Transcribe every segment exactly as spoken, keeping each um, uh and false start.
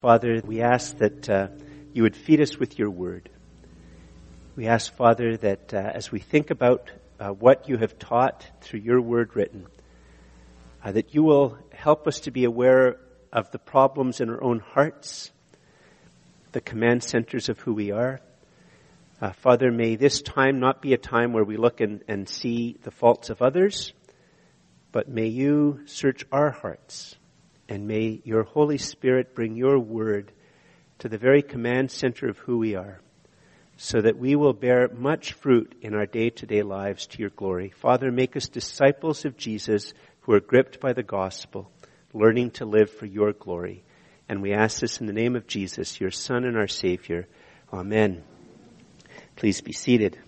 Father, we ask that uh, you would feed us with your word. We ask, Father, that uh, as we think about uh, what you have taught through your word written, uh, that you will help us to be aware of the problems in our own hearts, the command centers of who we are. Uh, Father, may this time not be a time where we look and, and see the faults of others, but may you search our hearts. And may your Holy Spirit bring your word to the very command center of who we are, so that we will bear much fruit in our day-to-day lives to your glory. Father, make us disciples of Jesus who are gripped by the gospel, learning to live for your glory. And we ask this in the name of Jesus, your Son and our Savior. Amen. Please be seated.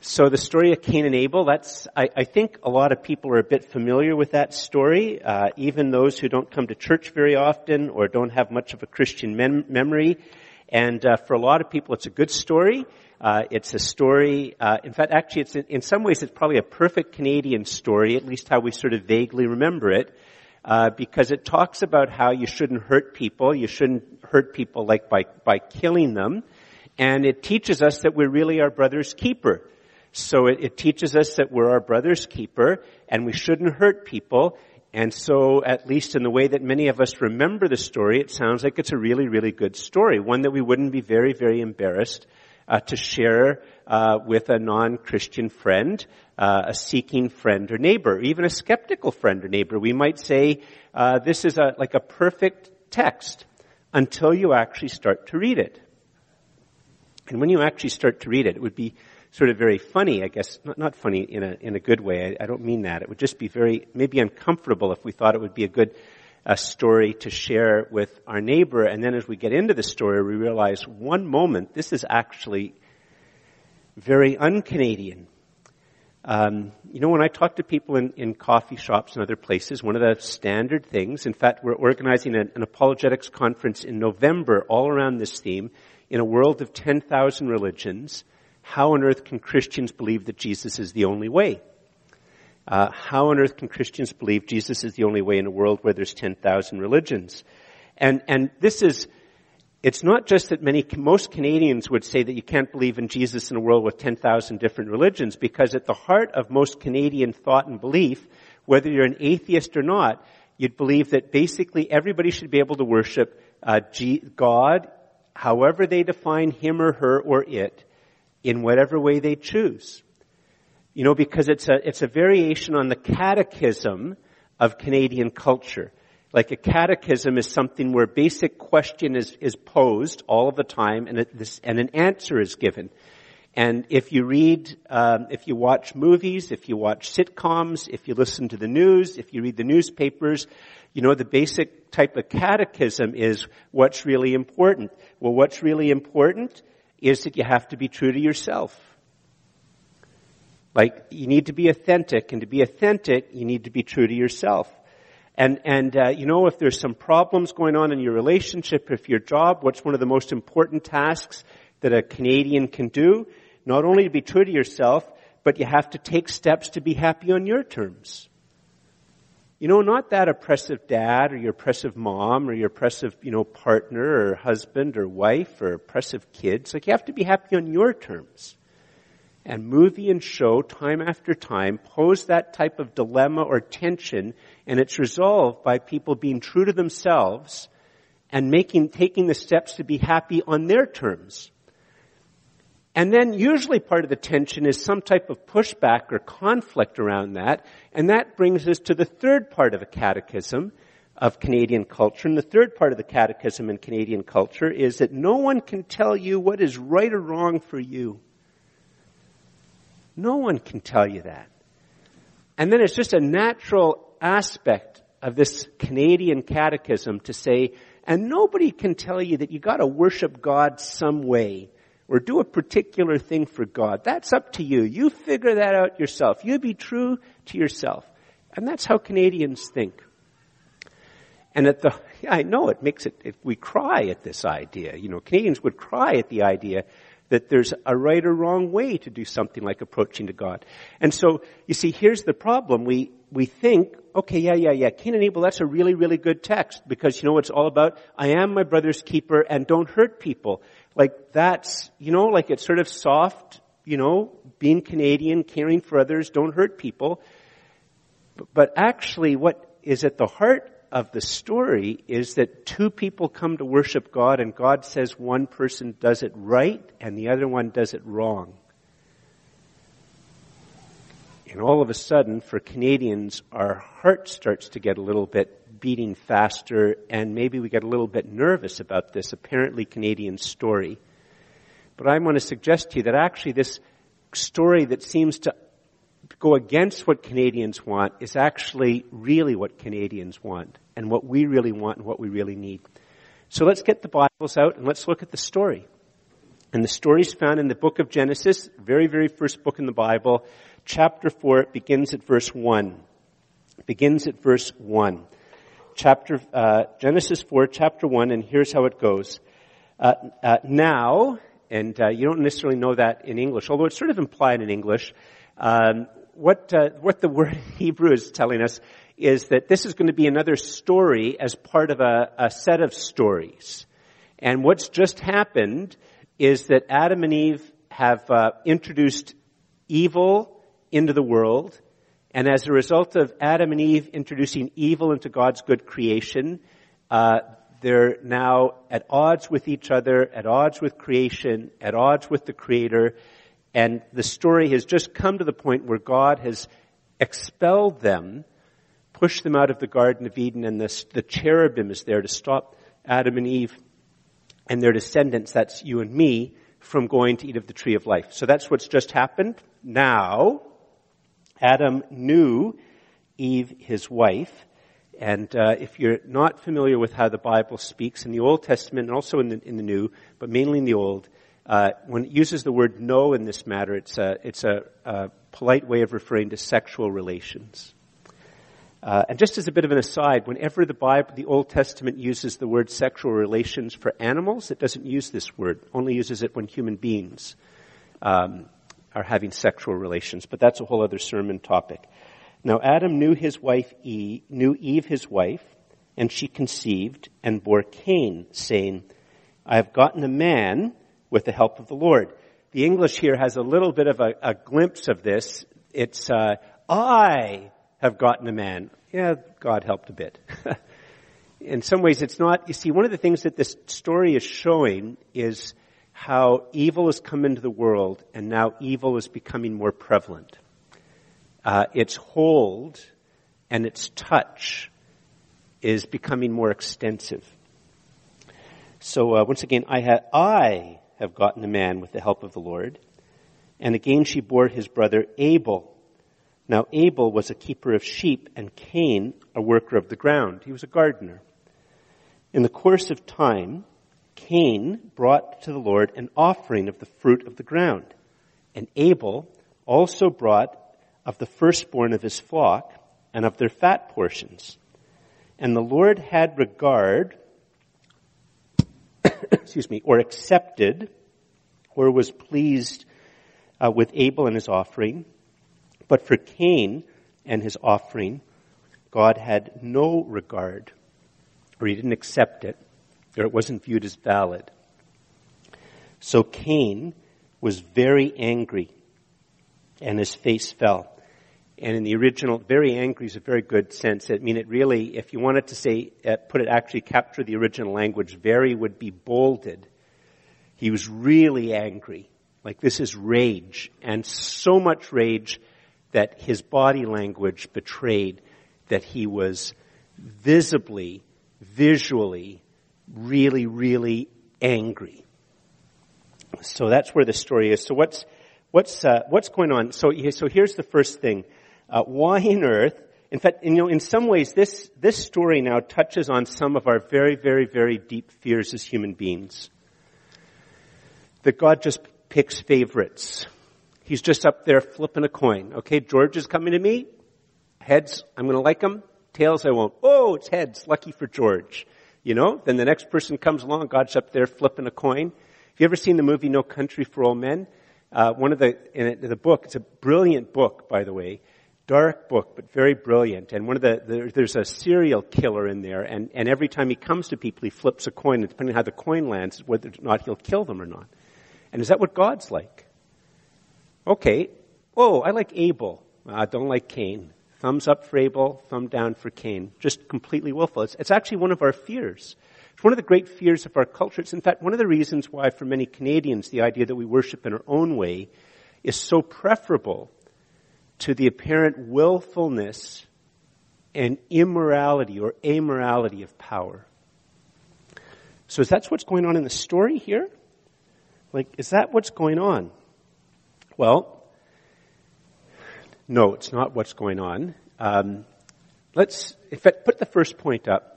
So the story of Cain and Abel, that's, I, I think a lot of people are a bit familiar with that story. Uh, even those who don't come to church very often or don't have much of a Christian mem- memory. And uh, for a lot of people, it's a good story. Uh, it's a story, uh, in fact, actually, it's in, in some ways, it's probably a perfect Canadian story, at least how we sort of vaguely remember it, uh, because it talks about how you shouldn't hurt people. You shouldn't hurt people like by, by killing them. And it teaches us that we're really our brother's keeper. So it, it teaches us that we're our brother's keeper and we shouldn't hurt people. And so, at least in the way that many of us remember the story, it sounds like it's a really, really good story. One that we wouldn't be very, very embarrassed uh, to share uh, with a non-Christian friend, uh, a seeking friend or neighbor, even a skeptical friend or neighbor. We might say uh, this is a, like a perfect text until you actually start to read it. And when you actually start to read it, it would be sort of very funny, I guess, not not funny in a in a good way. I, I don't mean that. It would just be very, maybe uncomfortable if we thought it would be a good uh, story to share with our neighbor. And then as we get into the story, we realize one moment, this is actually very un-Canadian. Um, you know, when I talk to people in, in coffee shops and other places, one of the standard things, in fact, we're organizing an, an apologetics conference in November all around this theme, in a world of ten thousand religions, how on earth can Christians believe that Jesus is the only way? Uh, how on earth can Christians believe Jesus is the only way in a world where there's ten thousand religions? And and this is, it's not just that many, most Canadians would say that you can't believe in Jesus in a world with ten thousand different religions, because at the heart of most Canadian thought and belief, whether you're an atheist or not, you'd believe that basically everybody should be able to worship uh, G- God, however they define him or her or it, in whatever way they choose. You know, because it's a it's a variation on the catechism of Canadian culture. Like a catechism is something where basic question is, is posed all of the time and it, this, and an answer is given. And if you read, um, if you watch movies, if you watch sitcoms, if you listen to the news, if you read the newspapers, you know, the basic type of catechism is what's really important. Well, what's really important is that you have to be true to yourself. Like, you need to be authentic, and to be authentic, you need to be true to yourself. And, and uh, you know, if there's some problems going on in your relationship, if your job, what's one of the most important tasks that a Canadian can do? Not only to be true to yourself, but you have to take steps to be happy on your terms. You know, not that oppressive dad or your oppressive mom or your oppressive, you know, partner or husband or wife or oppressive kids. Like, you have to be happy on your terms. And movie and show, time after time, pose that type of dilemma or tension, and it's resolved by people being true to themselves and making, taking the steps to be happy on their terms. And then usually part of the tension is some type of pushback or conflict around that. And that brings us to the third part of a catechism of Canadian culture. And the third part of the catechism in Canadian culture is that no one can tell you what is right or wrong for you. No one can tell you that. And then it's just a natural aspect of this Canadian catechism to say, and nobody can tell you that you got to worship God some way, or do a particular thing for God. That's up to you. You figure that out yourself. You be true to yourself. And that's how Canadians think. And at the, I know it makes it, we cry at this idea. You know, Canadians would cry at the idea that there's a right or wrong way to do something like approaching to God. And so, you see, here's the problem. We we think, okay, yeah, yeah, yeah, Cain and Abel, that's a really, really good text because, you know, it's all about, I am my brother's keeper and don't hurt people. Like that's, you know, like it's sort of soft, you know, being Canadian, caring for others, don't hurt people. But actually what is at the heart of the story is that two people come to worship God and God says one person does it right and the other one does it wrong. And all of a sudden, for Canadians, our heart starts to get a little bit beating faster and maybe we get a little bit nervous about this apparently Canadian story. But I want to suggest to you that actually this story that seems to go against what Canadians want is actually really what Canadians want and what we really want and what we really need. So let's get the Bibles out and let's look at the story. And the story is found in the book of Genesis, very, very first book in the Bible. Chapter four, it begins at verse one. It begins at verse one. Chapter uh, Genesis four, chapter one, and here's how it goes. Uh, uh, now, and uh, you don't necessarily know that in English, although it's sort of implied in English, Um, what uh, what the word in Hebrew is telling us is that this is going to be another story as part of a, a set of stories. And what's just happened is that Adam and Eve have uh, introduced evil into the world. And as a result of Adam and Eve introducing evil into God's good creation, uh, they're now at odds with each other, at odds with creation, at odds with the Creator. And the story has just come to the point where God has expelled them, pushed them out of the Garden of Eden, and this, the cherubim is there to stop Adam and Eve and their descendants, that's you and me, from going to eat of the tree of life. So that's what's just happened. Now, Adam knew Eve, his wife, and uh, if you're not familiar with how the Bible speaks, in the Old Testament and also in the, in the New, but mainly in the Old, Uh, when it uses the word "know" in this matter, it's a it's a, a polite way of referring to sexual relations. Uh, and just as a bit of an aside, whenever the Bible, the Old Testament uses the word "sexual relations" for animals, it doesn't use this word. Only uses it when human beings um, are having sexual relations. But that's a whole other sermon topic. Now, Adam knew his wife Eve, knew Eve his wife, and she conceived and bore Cain, saying, "I have gotten a man with the help of the Lord." The English here has a little bit of a, a glimpse of this. It's, uh, I have gotten a man. Yeah, God helped a bit. In some ways it's not, you see, one of the things that this story is showing is how evil has come into the world and now evil is becoming more prevalent. Uh, its hold and its touch is becoming more extensive. So, uh, once again, I have, I have gotten a man with the help of the Lord. And again she bore his brother Abel. Now Abel was a keeper of sheep and Cain a worker of the ground. He was a gardener. In the course of time, Cain brought to the Lord an offering of the fruit of the ground. And Abel also brought of the firstborn of his flock and of their fat portions. And the Lord had regard, excuse me, or accepted, or was pleased uh, with Abel and his offering. But for Cain and his offering, God had no regard, or he didn't accept it, or it wasn't viewed as valid. So Cain was very angry, and his face fell. And in the original, very angry is a very good sense. I mean, it really, if you wanted to say, uh, put it actually capture the original language, very would be bolded. He was really angry. Like this is rage. And so much rage that his body language betrayed that he was visibly, visually, really, really angry. So that's where the story is. So what's, what's, uh, what's going on? So, so here's the first thing. Uh, why on earth? In fact, you know, in some ways, this this story now touches on some of our very, very, very deep fears as human beings. That God just picks favorites. He's just up there flipping a coin. Okay, George is coming to me. Heads, I'm going to like him. Tails, I won't. Oh, it's heads. Lucky for George. You know, then the next person comes along. God's up there flipping a coin. If you ever seen the movie No Country for Old Men, uh, one of the, in, it, in the book, it's a brilliant book, by the way, dark book, but very brilliant. And one of the, the there's a serial killer in there, and, and every time he comes to people, he flips a coin, and depending on how the coin lands, whether or not he'll kill them or not. And is that what God's like? Okay. Oh, I like Abel. I don't like Cain. Thumbs up for Abel, thumb down for Cain. Just completely willful. It's, it's actually one of our fears. It's one of the great fears of our culture. It's, in fact, one of the reasons why, for many Canadians, the idea that we worship in our own way is so preferable to the apparent willfulness and immorality or amorality of power. So is that what's going on in the story here? Like, is that what's going on? Well, no, it's not what's going on. Um, let's, in fact, put the first point up.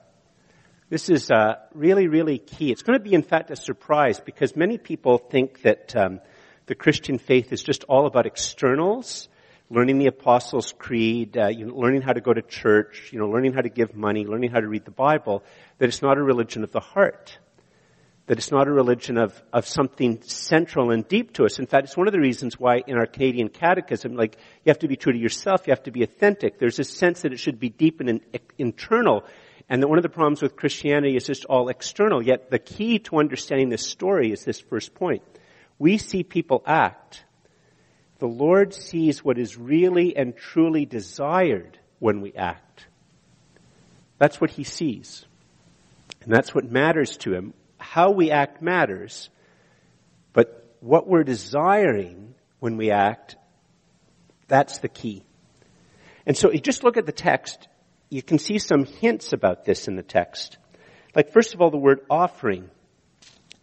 This is uh, really, really key. It's going to be, in fact, a surprise, because many people think that um, the Christian faith is just all about externals, learning the Apostles' Creed, uh, you know, learning how to go to church, you know, learning how to give money, learning how to read the Bible, that it's not a religion of the heart. That it's not a religion of, of something central and deep to us. In fact, it's one of the reasons why in our Canadian catechism, like, you have to be true to yourself, you have to be authentic. There's this sense that it should be deep and in, internal, and that one of the problems with Christianity is just all external. Yet the key to understanding this story is this first point. We see people act. The Lord sees what is really and truly desired when we act. That's what he sees. And that's what matters to him. How we act matters, but what we're desiring when we act, that's the key. And so you just look at the text, you can see some hints about this in the text. Like, first of all, the word offering.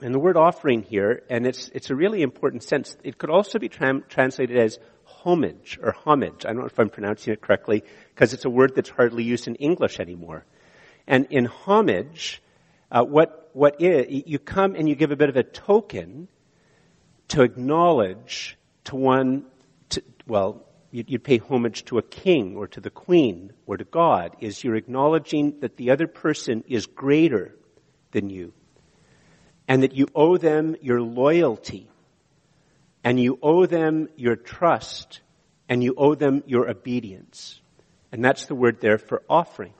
And the word offering here, and it's it's a really important sense. It could also be tra- translated as homage or homage. I don't know if I'm pronouncing it correctly, because it's a word that's hardly used in English anymore. And in homage, uh, what What is, you come and you give a bit of a token to acknowledge to one, to, well, you'd, you'd pay homage to a king or to the queen or to God, is you're acknowledging that the other person is greater than you and that you owe them your loyalty and you owe them your trust and you owe them your obedience. And that's the word there for offering.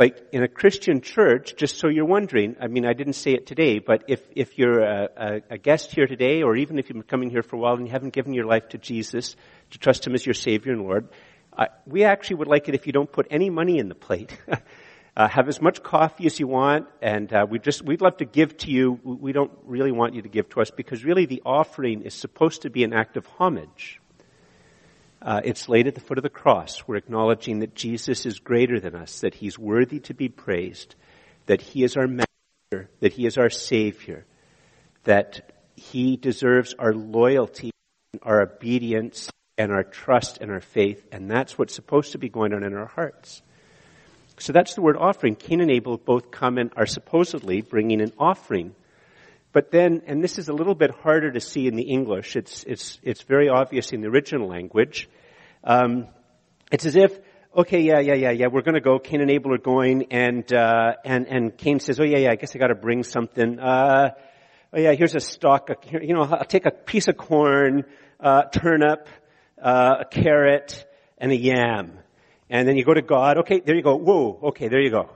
Like, in a Christian church, just so you're wondering, I mean, I didn't say it today, but if, if you're a, a, a guest here today, or even if you've been coming here for a while and you haven't given your life to Jesus, to trust him as your Savior and Lord, uh, we actually would like it if you don't put any money in the plate. uh, have as much coffee as you want, and uh, we just, we'd love to give to you. We don't really want you to give to us, because really the offering is supposed to be an act of homage. Uh, it's laid at the foot of the cross. We're acknowledging that Jesus is greater than us, that he's worthy to be praised, that he is our master, that he is our savior, that he deserves our loyalty, our obedience, and our trust and our faith, and that's what's supposed to be going on in our hearts. So that's the word offering. Cain and Abel both come and are supposedly bringing an offering. But then, and this is a little bit harder to see in the English, it's it's it's very obvious in the original language, um, it's as if, okay, yeah, yeah, yeah, yeah, we're going to go, Cain and Abel are going, and uh, and and Cain says, oh, yeah, yeah, I guess I got to bring something. Uh, oh, yeah, here's a stalk, a, you know, I'll take a piece of corn, uh turnip, uh, a carrot, and a yam. And then you go to God, okay, there you go, whoa, okay, there you go.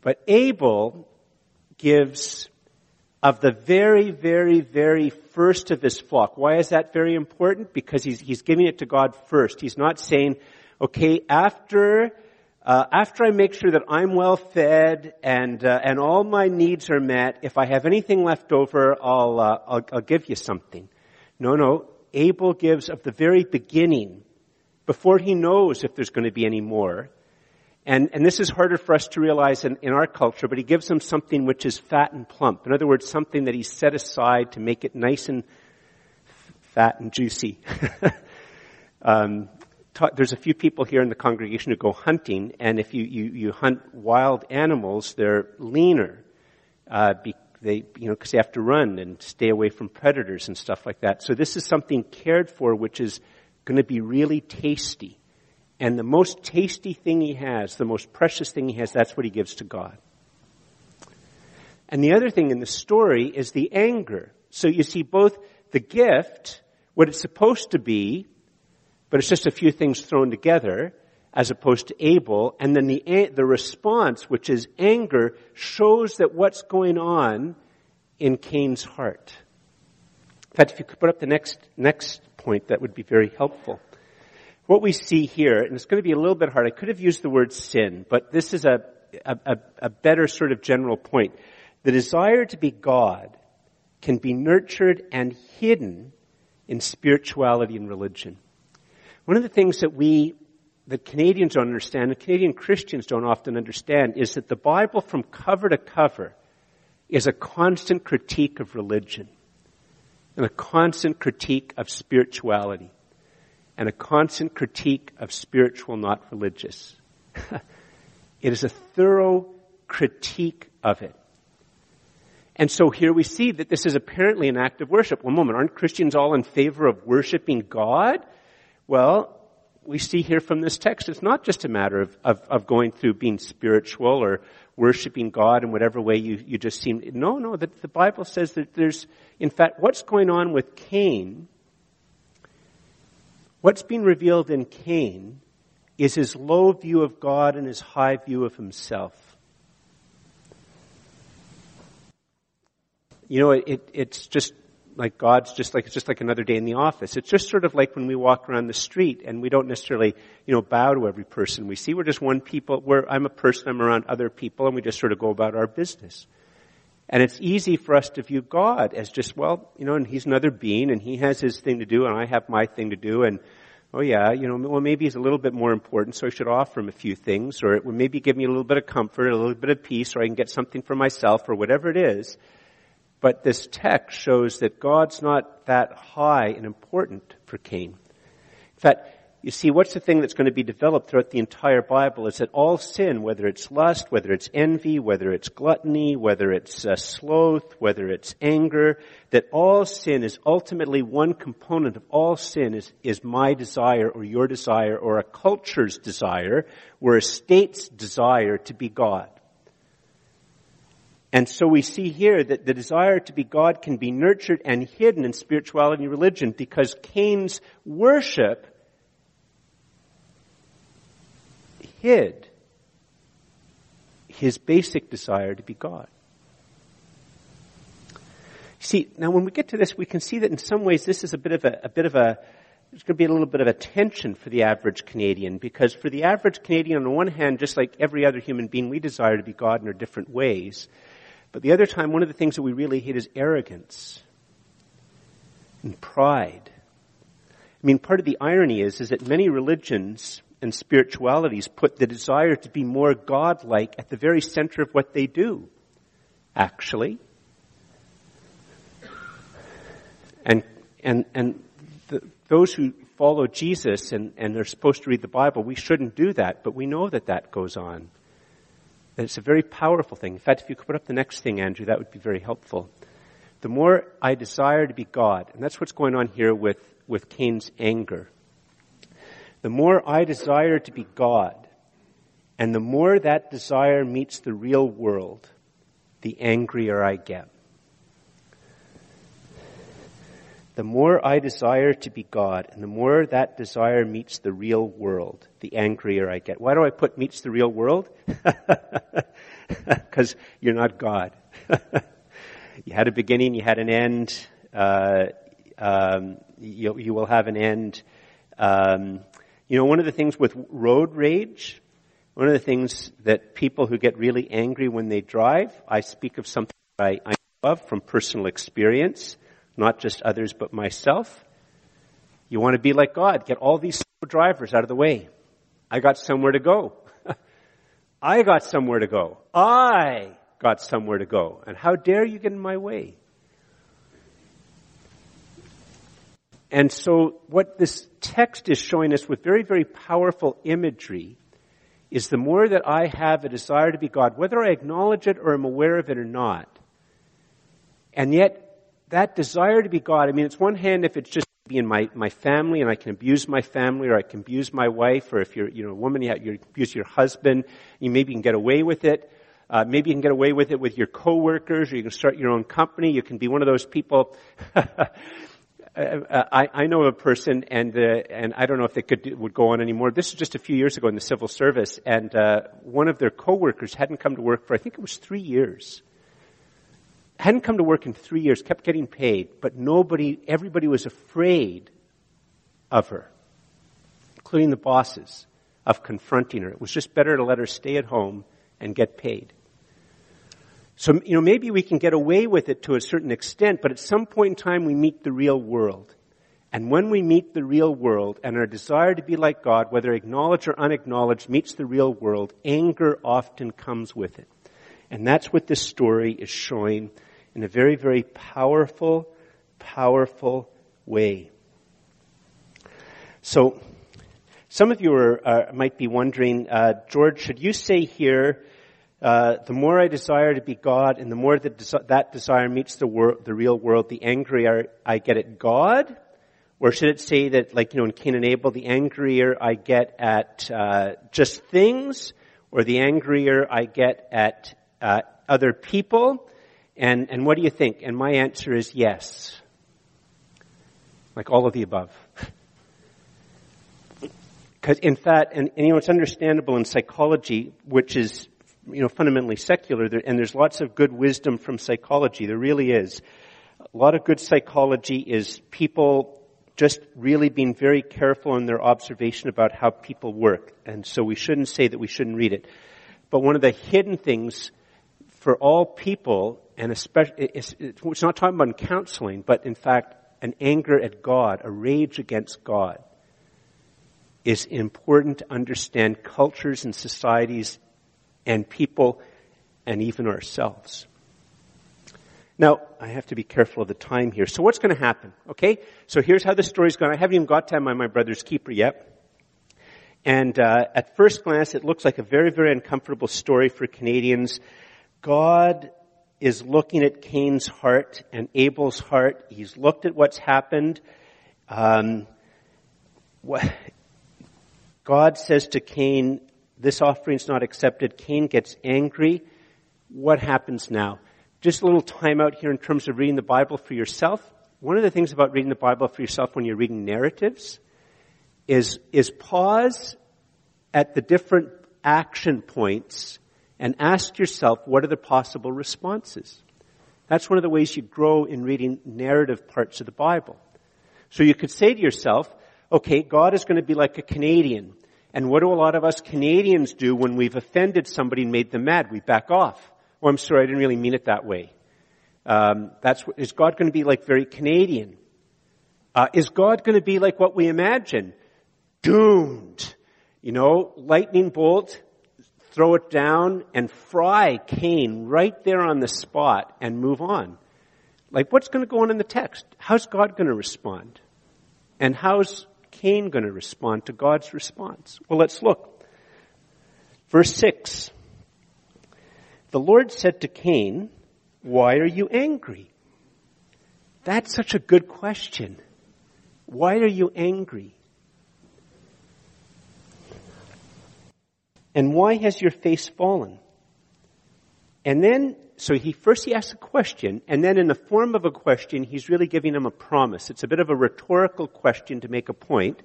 But Abel gives of the very, very, very first of his flock. Why is that very important? Because he's he's giving it to God first. He's not saying, okay, after uh after I make sure that I'm well fed and uh, and all my needs are met, if I have anything left over, I'll, uh, I'll I'll give you something. No, no. Abel gives of the very beginning, before he knows if there's going to be any more. And, and this is harder for us to realize in, in our culture, but he gives them something which is fat and plump. In other words, something that he set aside to make it nice and fat and juicy. um, ta- there's a few people here in the congregation who go hunting, and if you, you, you hunt wild animals, they're leaner, uh, be, they, you know, because they have to run and stay away from predators and stuff like that. So this is something cared for, which is going to be really tasty. And the most tasty thing he has, the most precious thing he has, that's what he gives to God. And the other thing in the story is the anger. So you see both the gift, what it's supposed to be, but it's just a few things thrown together, as opposed to Abel. And then the the response, which is anger, shows that what's going on in Cain's heart. In fact, if you could put up the next next point, that would be very helpful. What we see here, and it's going to be a little bit hard, I could have used the word sin, but this is a a, a better sort of general point. The desire to be God can be nurtured and hidden in spirituality and religion. One of the things that we, that Canadians don't understand, and Canadian Christians don't often understand, is that the Bible from cover to cover is a constant critique of religion and a constant critique of spirituality and a constant critique of spiritual, not religious. It is a thorough critique of it. And so here we see that this is apparently an act of worship. One moment, aren't Christians all in favor of worshiping God? Well, we see here from this text, it's not just a matter of, of, of going through being spiritual or worshiping God in whatever way you, you just seem. No, no, the, the Bible says that there's, in fact, what's going on with Cain, what's being revealed in Cain is his low view of God and his high view of himself. You know, it, it's just like God's just like, it's just like another day in the office. It's just sort of like when we walk around the street and we don't necessarily, you know, bow to every person we see. We're just one people, we're, I'm a person, I'm around other people, and we just sort of go about our business. And it's easy for us to view God as just, well, you know, and he's another being and he has his thing to do and I have my thing to do, and oh yeah, you know, well maybe he's a little bit more important, so I should offer him a few things, or it would maybe give me a little bit of comfort, a little bit of peace, or I can get something for myself, or whatever it is. But this text shows that God's not that high and important for Cain. In fact, you see, what's the thing that's going to be developed throughout the entire Bible is that all sin, whether it's lust, whether it's envy, whether it's gluttony, whether it's uh, sloth, whether it's anger, that all sin is ultimately one component of all sin is, is my desire or your desire or a culture's desire or a state's desire to be God. And so we see here that the desire to be God can be nurtured and hidden in spirituality and religion because Cain's worship hid his basic desire to be God. See, now when we get to this, we can see that in some ways this is a bit of a, a bit of a, there's going to be a little bit of a tension for the average Canadian, because for the average Canadian, on the one hand, just like every other human being, we desire to be God in our different ways. But the other time, one of the things that we really hate is arrogance and pride. I mean, part of the irony is, is that many religions and spiritualities put the desire to be more God-like at the very center of what they do, actually. And and and the, those who follow Jesus and, and they're supposed to read the Bible, we shouldn't do that, but we know that that goes on. That it's a very powerful thing. In fact, if you could put up the next thing, Andrew, that would be very helpful. The more I desire to be God, and that's what's going on here with, with Cain's anger. The more I desire to be God, and the more that desire meets the real world, the angrier I get. The more I desire to be God, and the more that desire meets the real world, the angrier I get. Why do I put meets the real world? Because you're not God. You had a beginning, you had an end, uh, um, you, you will have an end. Um, You know, one of the things with road rage, one of the things that people who get really angry when they drive, I speak of something I, I know of from personal experience, not just others but myself. You want to be like God. Get all these drivers out of the way. I got somewhere to go. I got somewhere to go. I got somewhere to go. And how dare you get in my way? And so what this text is showing us with very, very powerful imagery is the more that I have a desire to be God, whether I acknowledge it or I'm aware of it or not, and yet that desire to be God, I mean, it's one hand if it's just be in my, my family and I can abuse my family or I can abuse my wife, or if you're you know a woman, you, have, you abuse your husband, you maybe can get away with it. Uh, maybe you can get away with it with your coworkers, or you can start your own company. You can be one of those people. I, I know a person, and uh, and I don't know if they could do, would go on anymore. This is just a few years ago in the civil service, and uh, one of their coworkers hadn't come to work for I think it was three years. Hadn't come to work in three years, kept getting paid, but nobody, everybody was afraid of her, including the bosses, of confronting her. It was just better to let her stay at home and get paid. So, you know, maybe we can get away with it to a certain extent, but at some point in time we meet the real world. And when we meet the real world and our desire to be like God, whether acknowledged or unacknowledged, meets the real world, anger often comes with it. And that's what this story is showing in a very, very powerful, powerful way. So, some of you are, uh, might be wondering, uh, George, should you say here, Uh, the more I desire to be God, and the more the desi- that desire meets the, wor- the real world, the angrier I get at God? Or should it say that, like, you know, in Cain and Abel, the angrier I get at uh, just things, or the angrier I get at uh, other people? And, and what do you think? And my answer is yes. Like all of the above. Because, in fact, and, and, you know, it's understandable in psychology, which is, you know, fundamentally secular, and there's lots of good wisdom from psychology. There really is. A lot of good psychology is people just really being very careful in their observation about how people work. And so we shouldn't say that we shouldn't read it. But one of the hidden things for all people, and especially, it's, it's not talking about in counseling, but in fact, an anger at God, a rage against God, is important to understand cultures and societies and people, and even ourselves. Now, I have to be careful of the time here. So what's going to happen? Okay, so here's how the story's going. I haven't even got to Am I My Brother's Keeper yet. And uh, at first glance, it looks like a very, very uncomfortable story for Canadians. God is looking at Cain's heart and Abel's heart. He's looked at what's happened. Um, what, God says to Cain, this offering's not accepted. Cain gets angry. What happens now? Just a little time out here in terms of reading the Bible for yourself. One of the things about reading the Bible for yourself when you're reading narratives is, is pause at the different action points and ask yourself, what are the possible responses? That's one of the ways you grow in reading narrative parts of the Bible. So you could say to yourself, okay, God is going to be like a Canadian. And what do a lot of us Canadians do when we've offended somebody and made them mad? We back off. Oh, I'm sorry, I didn't really mean it that way. Um, that's what, is God going to be like very Canadian? Uh, is God going to be like what we imagine? Doomed. You know, lightning bolt, throw it down, and fry Cain right there on the spot and move on. Like, what's going to go on in the text? How's God going to respond? And how's Cain going to respond to God's response? Well, let's look. Verse six. The Lord said to Cain, why are you angry? That's such a good question. Why are you angry? And why has your face fallen? And then, so he first he asks a question, and then in the form of a question, he's really giving him a promise. It's a bit of a rhetorical question to make a point,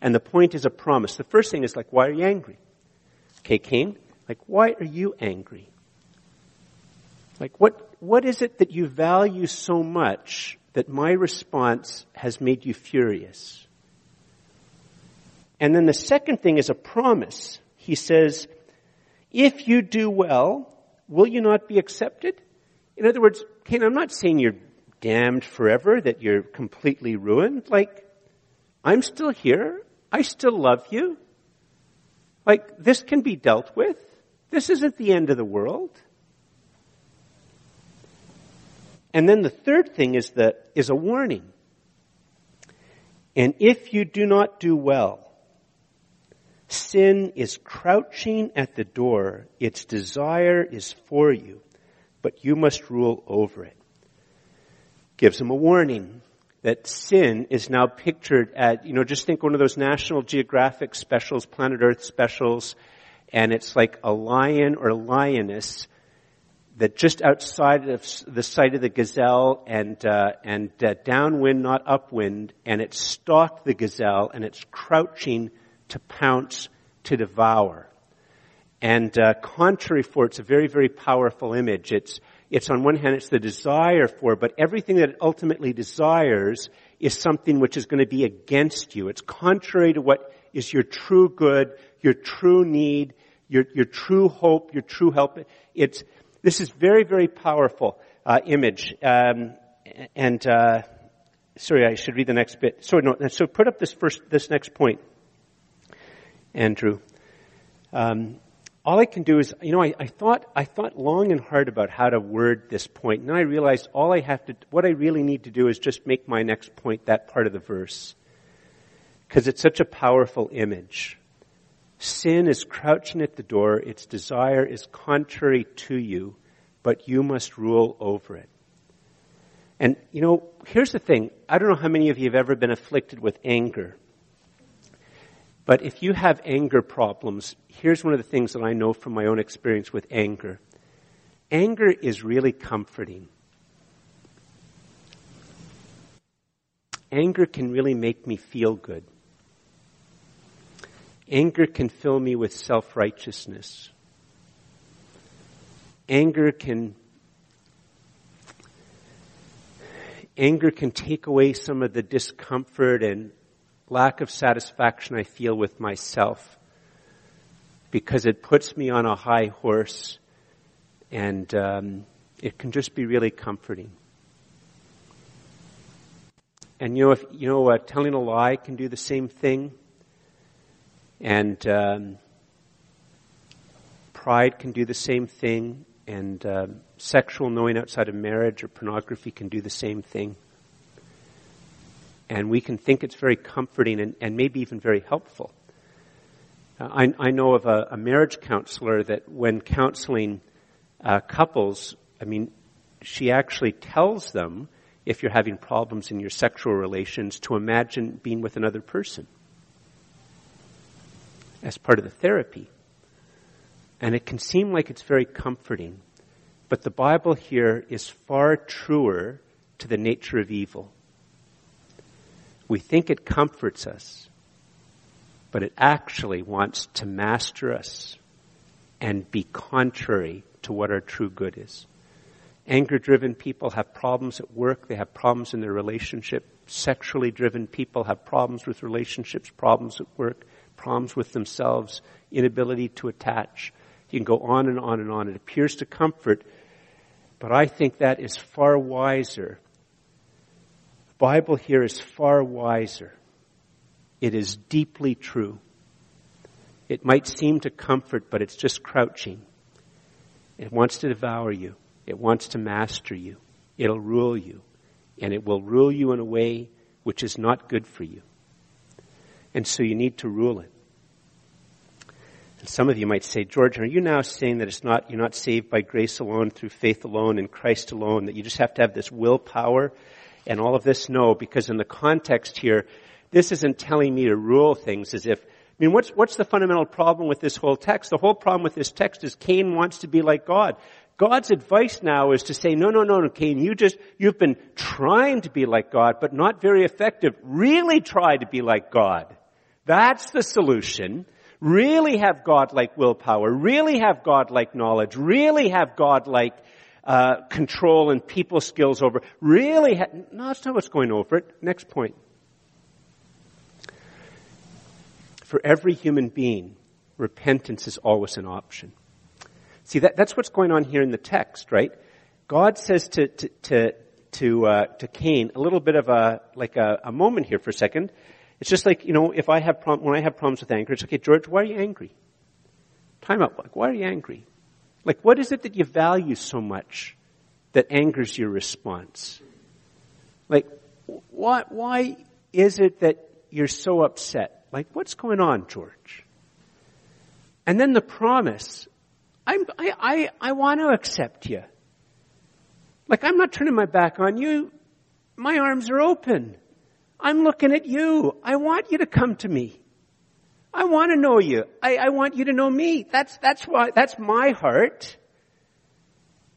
and the point is a promise. The first thing is like, why are you angry? Okay, Cain, like, why are you angry? Like, what what is it that you value so much that my response has made you furious? And then the second thing is a promise. He says, if you do well, will you not be accepted? In other words, Cain, I'm not saying you're damned forever, that you're completely ruined. Like, I'm still here. I still love you. Like, this can be dealt with. This isn't the end of the world. And then the third thing is that is a warning. And if you do not do well, sin is crouching at the door. Its desire is for you, but you must rule over it. Gives him a warning that sin is now pictured at, you know, just think one of those National Geographic specials, Planet Earth specials, and it's like a lion or lioness that just outside of the site of the gazelle and uh, and uh, downwind, not upwind, and it stalked the gazelle, and it's crouching to pounce, to devour. And uh, contrary for it's a very, very powerful image. It's it's on one hand, it's the desire for, but everything that it ultimately desires is something which is going to be against you. It's contrary to what is your true good, your true need, your your true hope, your true help. It's This is very, very powerful uh, image. Um, and uh, sorry, I should read the next bit. Sorry, no. So put up this first, this next point, Andrew. Um, all I can do is, you know, I, I thought, I thought long and hard about how to word this point, and I realized all I have to, what I really need to do is just make my next point that part of the verse, because it's such a powerful image. Sin is crouching at the door. Its desire is contrary to you, but you must rule over it. And, you know, here's the thing. I don't know how many of you have ever been afflicted with anger. But if you have anger problems, here's one of the things that I know from my own experience with anger. Anger is really comforting. Anger can really make me feel good. Anger can fill me with self-righteousness. Anger can, anger can take away some of the discomfort and lack of satisfaction I feel with myself, because it puts me on a high horse, and um, it can just be really comforting. And you know, if, you know, uh, telling a lie can do the same thing. And um, pride can do the same thing, and um, sexual knowing outside of marriage or pornography can do the same thing. And we can think it's very comforting and, and maybe even very helpful. Uh, I, I know of a, a marriage counselor that when counseling uh, couples, I mean, she actually tells them, if you're having problems in your sexual relations, to imagine being with another person as part of the therapy. And it can seem like it's very comforting, but the Bible here is far truer to the nature of evil. We think it comforts us, but it actually wants to master us and be contrary to what our true good is. Anger-driven people have problems at work, they have problems in their relationship. Sexually-driven people have problems with relationships, problems at work, problems with themselves, inability to attach. You can go on and on and on. It appears to comfort, but I think that is far wiser. The Bible here is far wiser. It is deeply true. It might seem to comfort, but it's just crouching. It wants to devour you. It wants to master you. It'll rule you, and it will rule you in a way which is not good for you. And so you need to rule it. And some of you might say, George, are you now saying that it's not, you're not saved by grace alone, through faith alone, in Christ alone, that you just have to have this willpower and all of this? No, because in the context here, this isn't telling me to rule things as if, I mean, what's, what's the fundamental problem with this whole text? The whole problem with this text is Cain wants to be like God. God's advice now is to say, no, no, no, no, Cain, you just, you've been trying to be like God, but not very effective. Really try to be like God. That's the solution. Really have God-like willpower. Really have God-like knowledge. Really have God-like uh, control and people skills over. Really ha- No, that's not what's going over it. Next point. For every human being, repentance is always an option. See, that, that's what's going on here in the text, right? God says to to to to, uh, to Cain a little bit of a, like a, a moment here for a second. It's just like, you know, if I have prom- when I have problems with anger, it's okay, George, why are you angry? Time out. Like, why are you angry? Like, what is it that you value so much that angers your response? Like, why why is it that you're so upset? Like, what's going on, George? And then the promise, I'm, I I I want to accept you. Like, I'm not turning my back on you. My arms are open. I'm looking at you. I want you to come to me. I want to know you. I, I want you to know me. That's, that's why, that's my heart.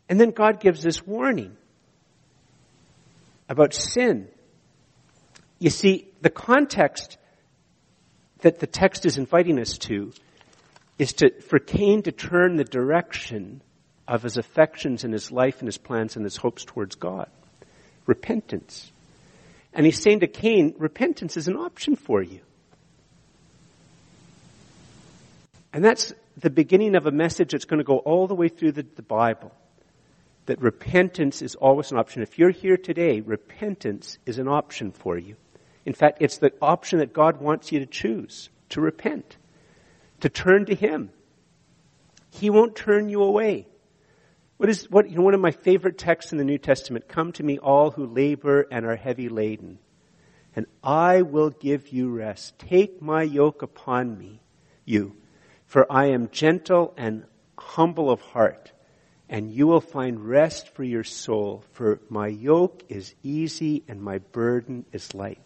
And then God gives this warning about sin. You see, the context that the text is inviting us to is to, for Cain to turn the direction of his affections and his life and his plans and his hopes towards God. Repentance. And he's saying to Cain, repentance is an option for you. And that's the beginning of a message that's going to go all the way through the, the Bible. That repentance is always an option. If you're here today, repentance is an option for you. In fact, it's the option that God wants you to choose, to repent, to turn to Him. He won't turn you away. What is what? You know, one of my favorite texts in the New Testament, come to me all who labor and are heavy laden, and I will give you rest. Take my yoke upon me, you, for I am gentle and humble of heart, and you will find rest for your soul, for my yoke is easy and my burden is light.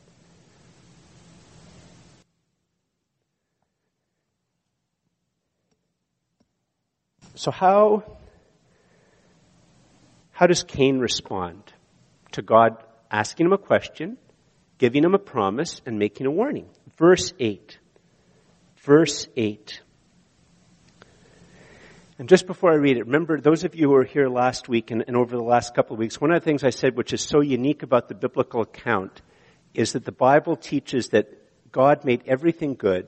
So how, how does Cain respond to God asking him a question, giving him a promise, and making a warning? Verse eight. Verse eight. And just before I read it, remember, those of you who were here last week and, and over the last couple of weeks, one of the things I said which is so unique about the biblical account is that the Bible teaches that God made everything good.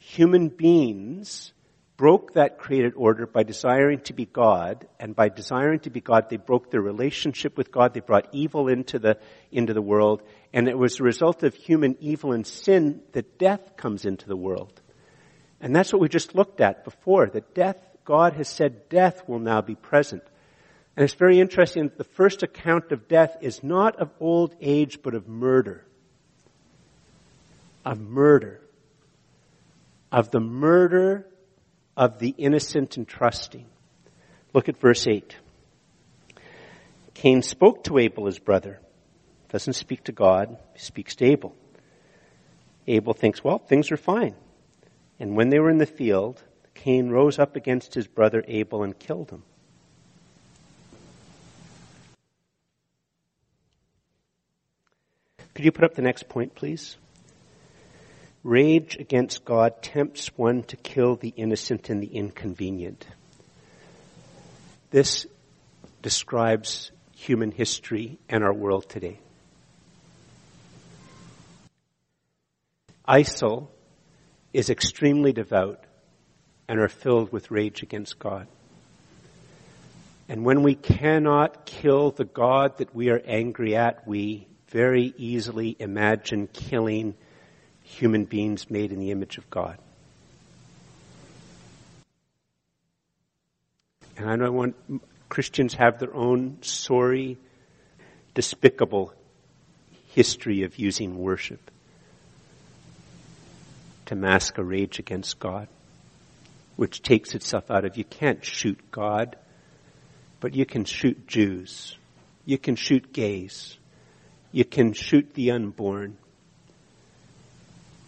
Human beings broke that created order by desiring to be God, and by desiring to be God, they broke their relationship with God. They brought evil into the into the world, and it was the result of human evil and sin that death comes into the world. And that's what we just looked at before, that death, God has said death will now be present. And it's very interesting that the first account of death is not of old age, but of murder. Of murder. Of the murder of the innocent and trusting. Look at verse eight. Cain spoke to Abel, his brother. Doesn't speak to God, he speaks to Abel. Abel thinks, well, things are fine. And when they were in the field, Cain rose up against his brother Abel and killed him. Could you put up the next point, please? Rage against God tempts one to kill the innocent and the inconvenient. This describes human history and our world today. ISIL is extremely devout and are filled with rage against God. And when we cannot kill the God that we are angry at, we very easily imagine killing human beings made in the image of God. And I know I want, Christians have their own sorry, despicable history of using worship to mask a rage against God, which takes itself out of, you can't shoot God, but you can shoot Jews. You can shoot gays. You can shoot the unborn.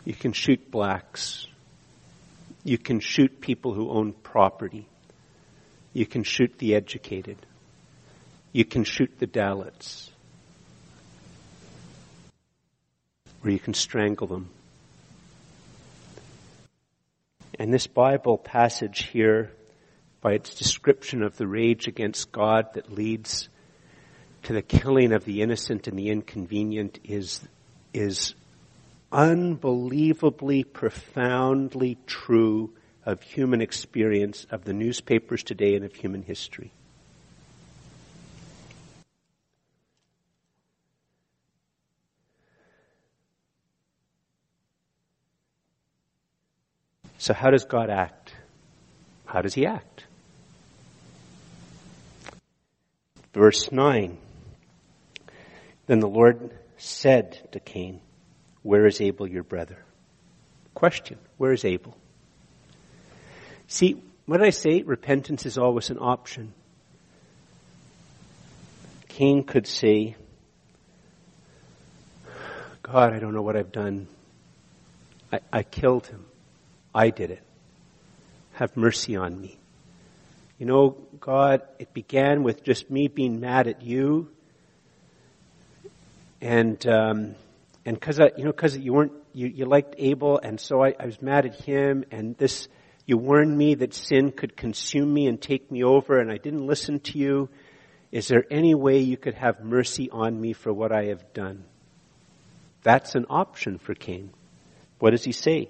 You can shoot blacks. You can shoot people who own property. You can shoot the educated. You can shoot the Dalits. Or you can strangle them. And this Bible passage here, by its description of the rage against God that leads to the killing of the innocent and the inconvenient, is is unbelievably, profoundly true of human experience, of the newspapers today, and of human history. So how does God act? How does He act? Verse nine. Then the Lord said to Cain, where is Abel your brother? Question, where is Abel? See, what did I say? Repentance is always an option. Cain could say, God, I don't know what I've done. I, I killed him. I did it. Have mercy on me. You know, God, it began with just me being mad at you. And um, and because, you know, because you weren't, you, you liked Abel, and so I, I was mad at him, and this, you warned me that sin could consume me and take me over, and I didn't listen to you. Is there any way you could have mercy on me for what I have done? That's an option for Cain. What does he say?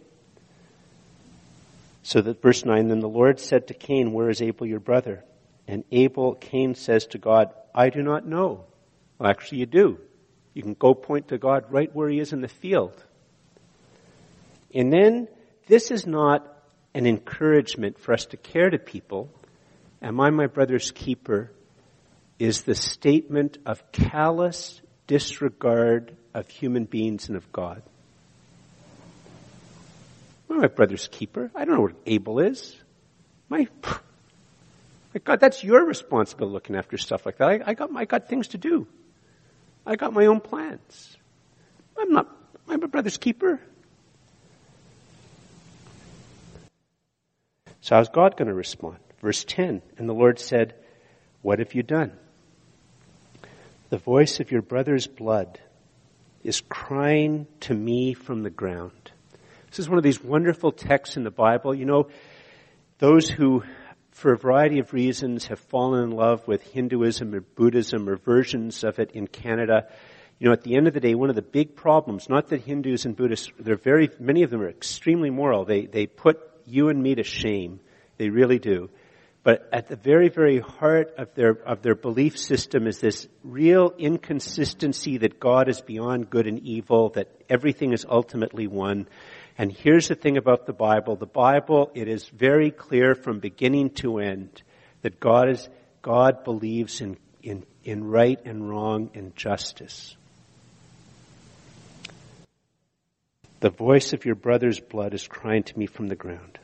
So that verse nine, then the Lord said to Cain, where is Abel your brother? And Abel, Cain says to God, I do not know. Well, actually you do. You can go point to God right where he is in the field. And then this is not an encouragement for us to care to people. Am I my brother's keeper? Is the statement of callous disregard of human beings and of God. Am I my brother's keeper? I don't know where Abel is. My, my God, that's your responsibility looking after stuff like that. I, I got I got things to do. I got my own plans. I'm not. I'm my brother's keeper. So how's God going to respond? Verse ten, and the Lord said, what have you done? The voice of your brother's blood is crying to me from the ground. This is one of these wonderful texts in the Bible. You know, those who, for a variety of reasons, have fallen in love with Hinduism or Buddhism or versions of it in Canada, you know, at the end of the day, one of the big problems, not that Hindus and Buddhists, they're very, many of them are extremely moral. They, they put you and me to shame. They really do. But at the very, very heart of their of their belief system is this real inconsistency that God is beyond good and evil, that everything is ultimately one. And here's the thing about the Bible. The Bible, it is very clear from beginning to end that God is God believes in in, in right and wrong and justice. The voice of your brother's blood is crying to me from the ground.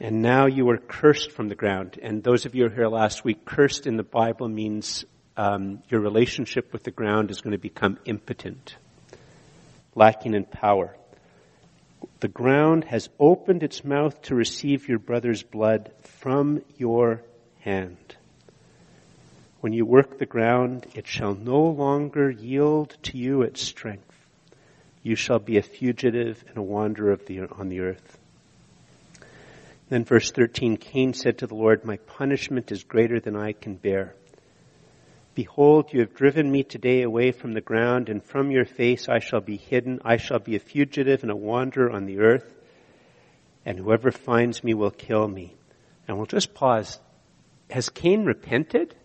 And now you are cursed from the ground. And those of you who were here last week, cursed in the Bible means um, your relationship with the ground is going to become impotent, lacking in power. The ground has opened its mouth to receive your brother's blood from your hand. When you work the ground, it shall no longer yield to you its strength. You shall be a fugitive and a wanderer of the, on the earth. Then verse thirteen, Cain said to the Lord, my punishment is greater than I can bear. Behold, you have driven me today away from the ground, and from your face I shall be hidden. I shall be a fugitive and a wanderer on the earth, and whoever finds me will kill me. And we'll just pause. Has Cain repented?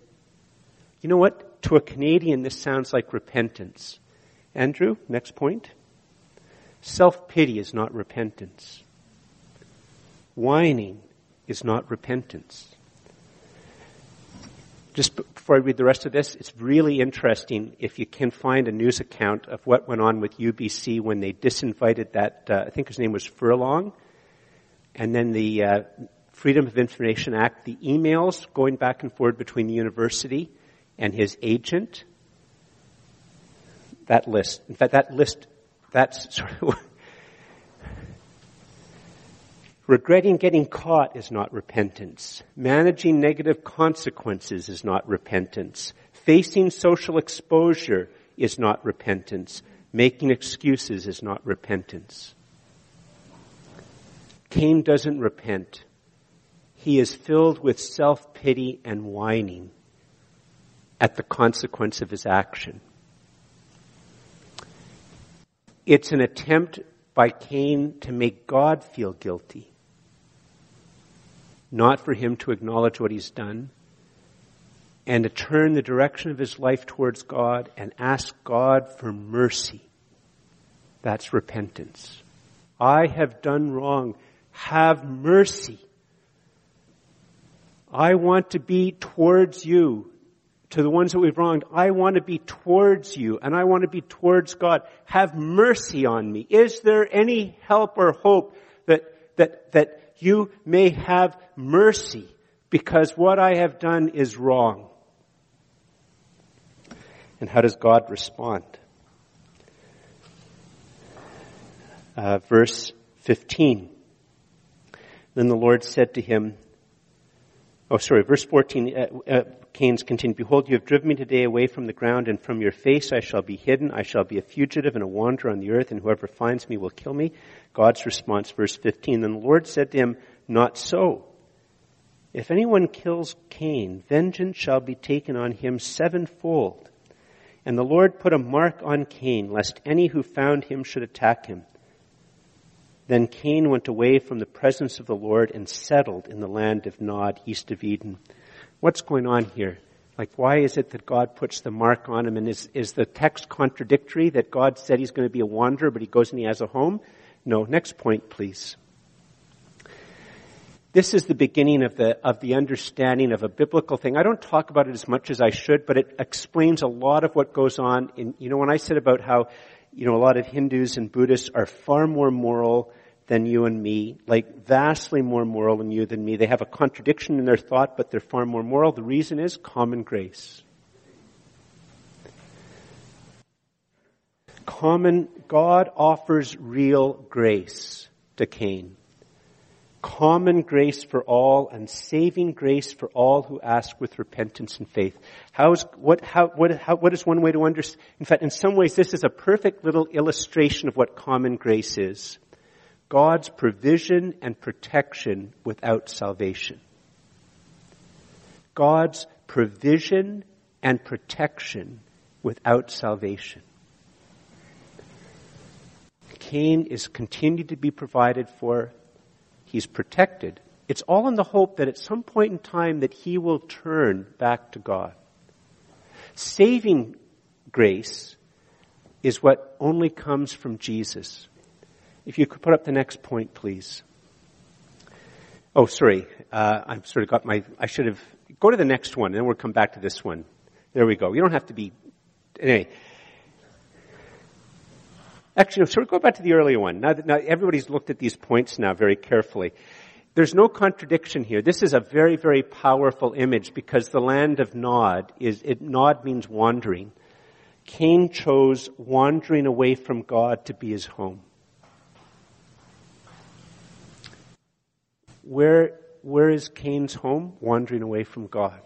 You know what? To a Canadian, this sounds like repentance. Andrew, next point. Self-pity is not repentance. Whining is not repentance. Just before I read the rest of this, it's really interesting if you can find a news account of what went on with U B C when they disinvited that, uh, I think his name was Furlong, and then the uh, Freedom of Information Act, the emails going back and forth between the university and his agent. That list, in fact, that list, that's sort of... Regretting getting caught is not repentance. Managing negative consequences is not repentance. Facing social exposure is not repentance. Making excuses is not repentance. Cain doesn't repent. He is filled with self-pity and whining at the consequence of his action. It's an attempt by Cain to make God feel guilty. Not for him to acknowledge what he's done and to turn the direction of his life towards God and ask God for mercy. That's repentance. I have done wrong. Have mercy. I want to be towards you. To the ones that we've wronged, I want to be towards you and I want to be towards God. Have mercy on me. Is there any help or hope that that that you may have mercy, because what I have done is wrong? And how does God respond? Uh, verse fifteen. Then the Lord said to him, Oh, sorry, verse fourteen, uh, uh, Cain's continued, "Behold, you have driven me today away from the ground, and from your face I shall be hidden. I shall be a fugitive and a wanderer on the earth, and whoever finds me will kill me." God's response, verse fifteen, "Then the Lord said to him, 'Not so. If anyone kills Cain, vengeance shall be taken on him sevenfold.' And the Lord put a mark on Cain, lest any who found him should attack him. Then Cain went away from the presence of the Lord and settled in the land of Nod, east of Eden." What's going on here? Like, why is it that God puts the mark on him? And is, is the text contradictory that God said he's going to be a wanderer, but he goes and he has a home? No. Next point, please. This is the beginning of the of the understanding of a biblical thing. I don't talk about it as much as I should, but it explains a lot of what goes on. In, you know, when I said about how, you know, a lot of Hindus and Buddhists are far more moral than you and me, like vastly more moral than you than me. They have a contradiction in their thought, but they're far more moral. The reason is common grace. Common, God offers real grace to Cain. Common grace for all and saving grace for all who ask with repentance and faith. How is, what, how, what, how, what is one way to understand? In fact, in some ways, this is a perfect little illustration of what common grace is. God's provision and protection without salvation. God's provision and protection without salvation. Cain is continued to be provided for. He's protected. It's all in the hope that at some point in time that he will turn back to God. Saving grace is what only comes from Jesus. If you could put up the next point, please. Oh, sorry. Uh, I've sort of got my, I should have, go to the next one and then we'll come back to this one. There we go. You don't have to be, anyway. Actually, so we go back to the earlier one. Now, now everybody's looked at these points now very carefully. There's no contradiction here. This is a very, very powerful image because the land of Nod is, it, Nod means wandering. Cain chose wandering away from God to be his home. Where, where is Cain's home? Wandering away from God.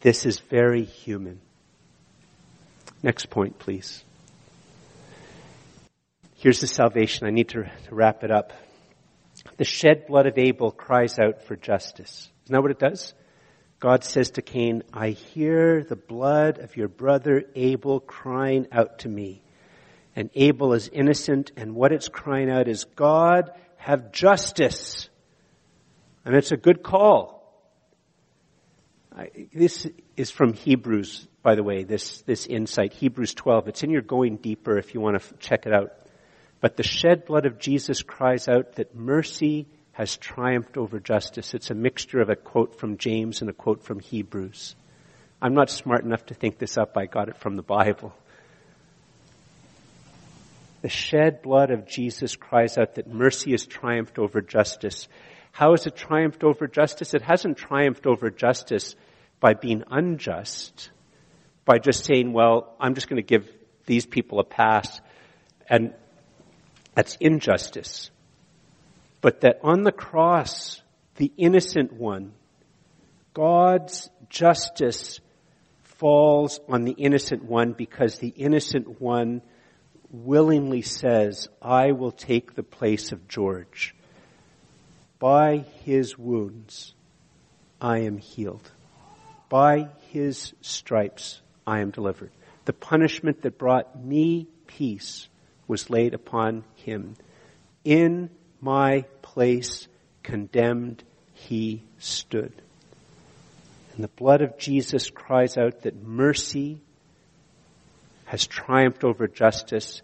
This is very human. Next point, please. Here's the salvation. I need to, to wrap it up. The shed blood of Abel cries out for justice. Isn't that what it does? God says to Cain, "I hear the blood of your brother Abel crying out to me." And Abel is innocent, and what it's crying out is, "God, have justice." And it's a good call. I, this is from Hebrews, by the way, this, this insight. Hebrews twelve. It's in your Going Deeper if you want to check it out. But the shed blood of Jesus cries out that mercy has triumphed over justice. It's a mixture of a quote from James and a quote from Hebrews. I'm not smart enough to think this up. I got it from the Bible. The shed blood of Jesus cries out that mercy has triumphed over justice. How has it triumphed over justice? It hasn't triumphed over justice by being unjust, by just saying, well, I'm just going to give these people a pass, and that's injustice. But that on the cross, the innocent one, God's justice falls on the innocent one because the innocent one willingly says, "I will take the place of George. By his wounds, I am healed. By his stripes, I am delivered. The punishment that brought me peace was laid upon him. In my place, condemned, he stood." And the blood of Jesus cries out that mercy has triumphed over justice.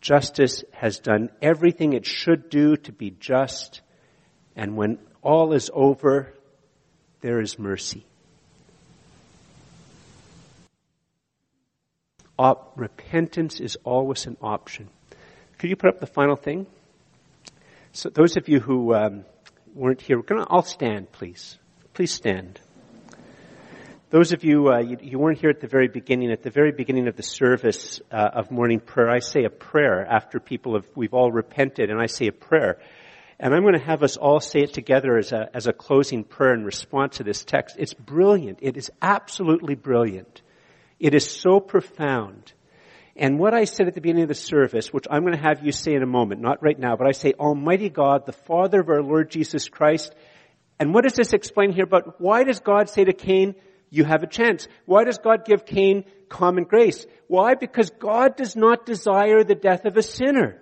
Justice has done everything it should do to be just. And when all is over, there is mercy. Op- repentance is always an option. Could you put up the final thing? So those of you who um, weren't here, we're gonna all stand, please. Please stand. Those of you, uh, you, you weren't here at the very beginning. At the very beginning of the service uh, of morning prayer, I say a prayer after people have, we've all repented, and I say a prayer. And I'm going to have us all say it together as a, as a closing prayer in response to this text. It's brilliant. It is absolutely brilliant. It is so profound. And what I said at the beginning of the service, which I'm going to have you say in a moment, not right now, but I say, Almighty God, the Father of our Lord Jesus Christ. And what does this explain here about why does God say to Cain, you have a chance? Why does God give Cain common grace? Why? Because God does not desire the death of a sinner.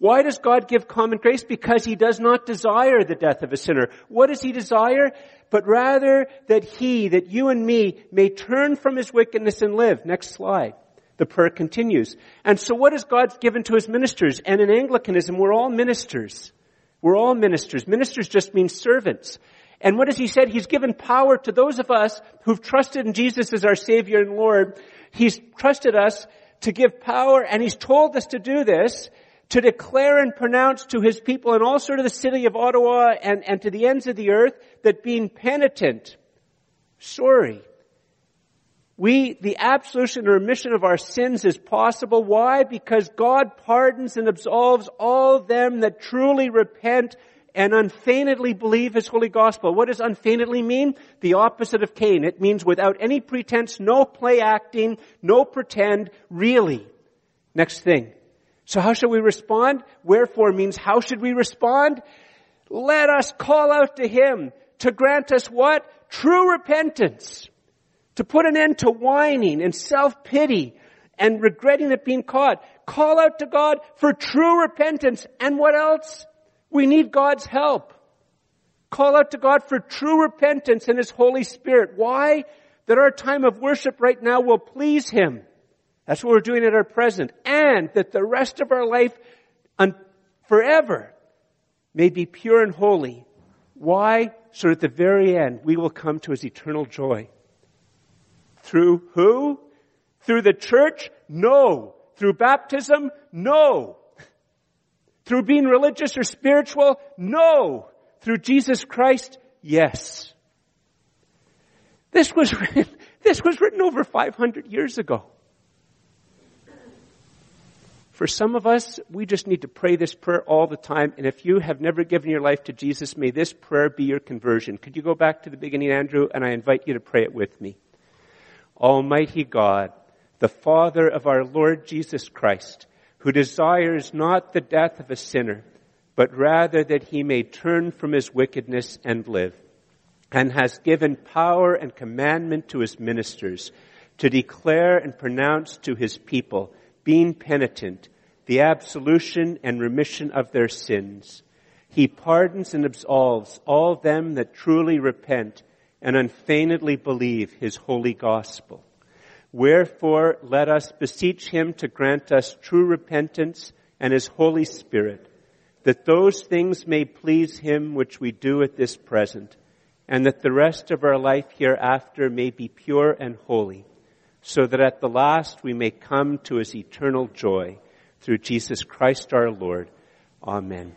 Why does God give common grace? Because he does not desire the death of a sinner. What does he desire? But rather that he, that you and me, may turn from his wickedness and live. Next slide. The prayer continues. And so what is God given to his ministers? And in Anglicanism, we're all ministers. We're all ministers. Ministers just mean servants. And what has he said? He's given power to those of us who've trusted in Jesus as our Savior and Lord. He's trusted us to give power, and he's told us to do this, to declare and pronounce to his people in all sort of the city of Ottawa and, and to the ends of the earth that being penitent, sorry, we, the absolution or remission of our sins is possible. Why? Because God pardons and absolves all them that truly repent and unfeignedly believe his holy gospel. What does unfeignedly mean? The opposite of Cain. It means without any pretense, no play acting, no pretend, really. Next thing. So how shall we respond? Wherefore means how should we respond? Let us call out to him to grant us what? True repentance. To put an end to whining and self-pity and regretting at being caught. Call out to God for true repentance. And what else? We need God's help. Call out to God for true repentance and his Holy Spirit. Why? That our time of worship right now will please him. That's what we're doing at our present. And that the rest of our life un- forever may be pure and holy. Why? So that at the very end we will come to his eternal joy. Through who? Through the church? No. Through baptism? No. Through being religious or spiritual? No. Through Jesus Christ? Yes. This was written, this was written over five hundred years ago. For some of us, we just need to pray this prayer all the time. And if you have never given your life to Jesus, may this prayer be your conversion. Could you go back to the beginning, Andrew? And I invite you to pray it with me. Almighty God, the Father of our Lord Jesus Christ, who desires not the death of a sinner, but rather that he may turn from his wickedness and live, and has given power and commandment to his ministers to declare and pronounce to his people, being penitent, the absolution and remission of their sins. He pardons and absolves all them that truly repent and unfeignedly believe his holy gospel. Wherefore, let us beseech him to grant us true repentance and his Holy Spirit, that those things may please him which we do at this present, and that the rest of our life hereafter may be pure and holy, so that at the last we may come to his eternal joy. Through Jesus Christ our Lord. Amen.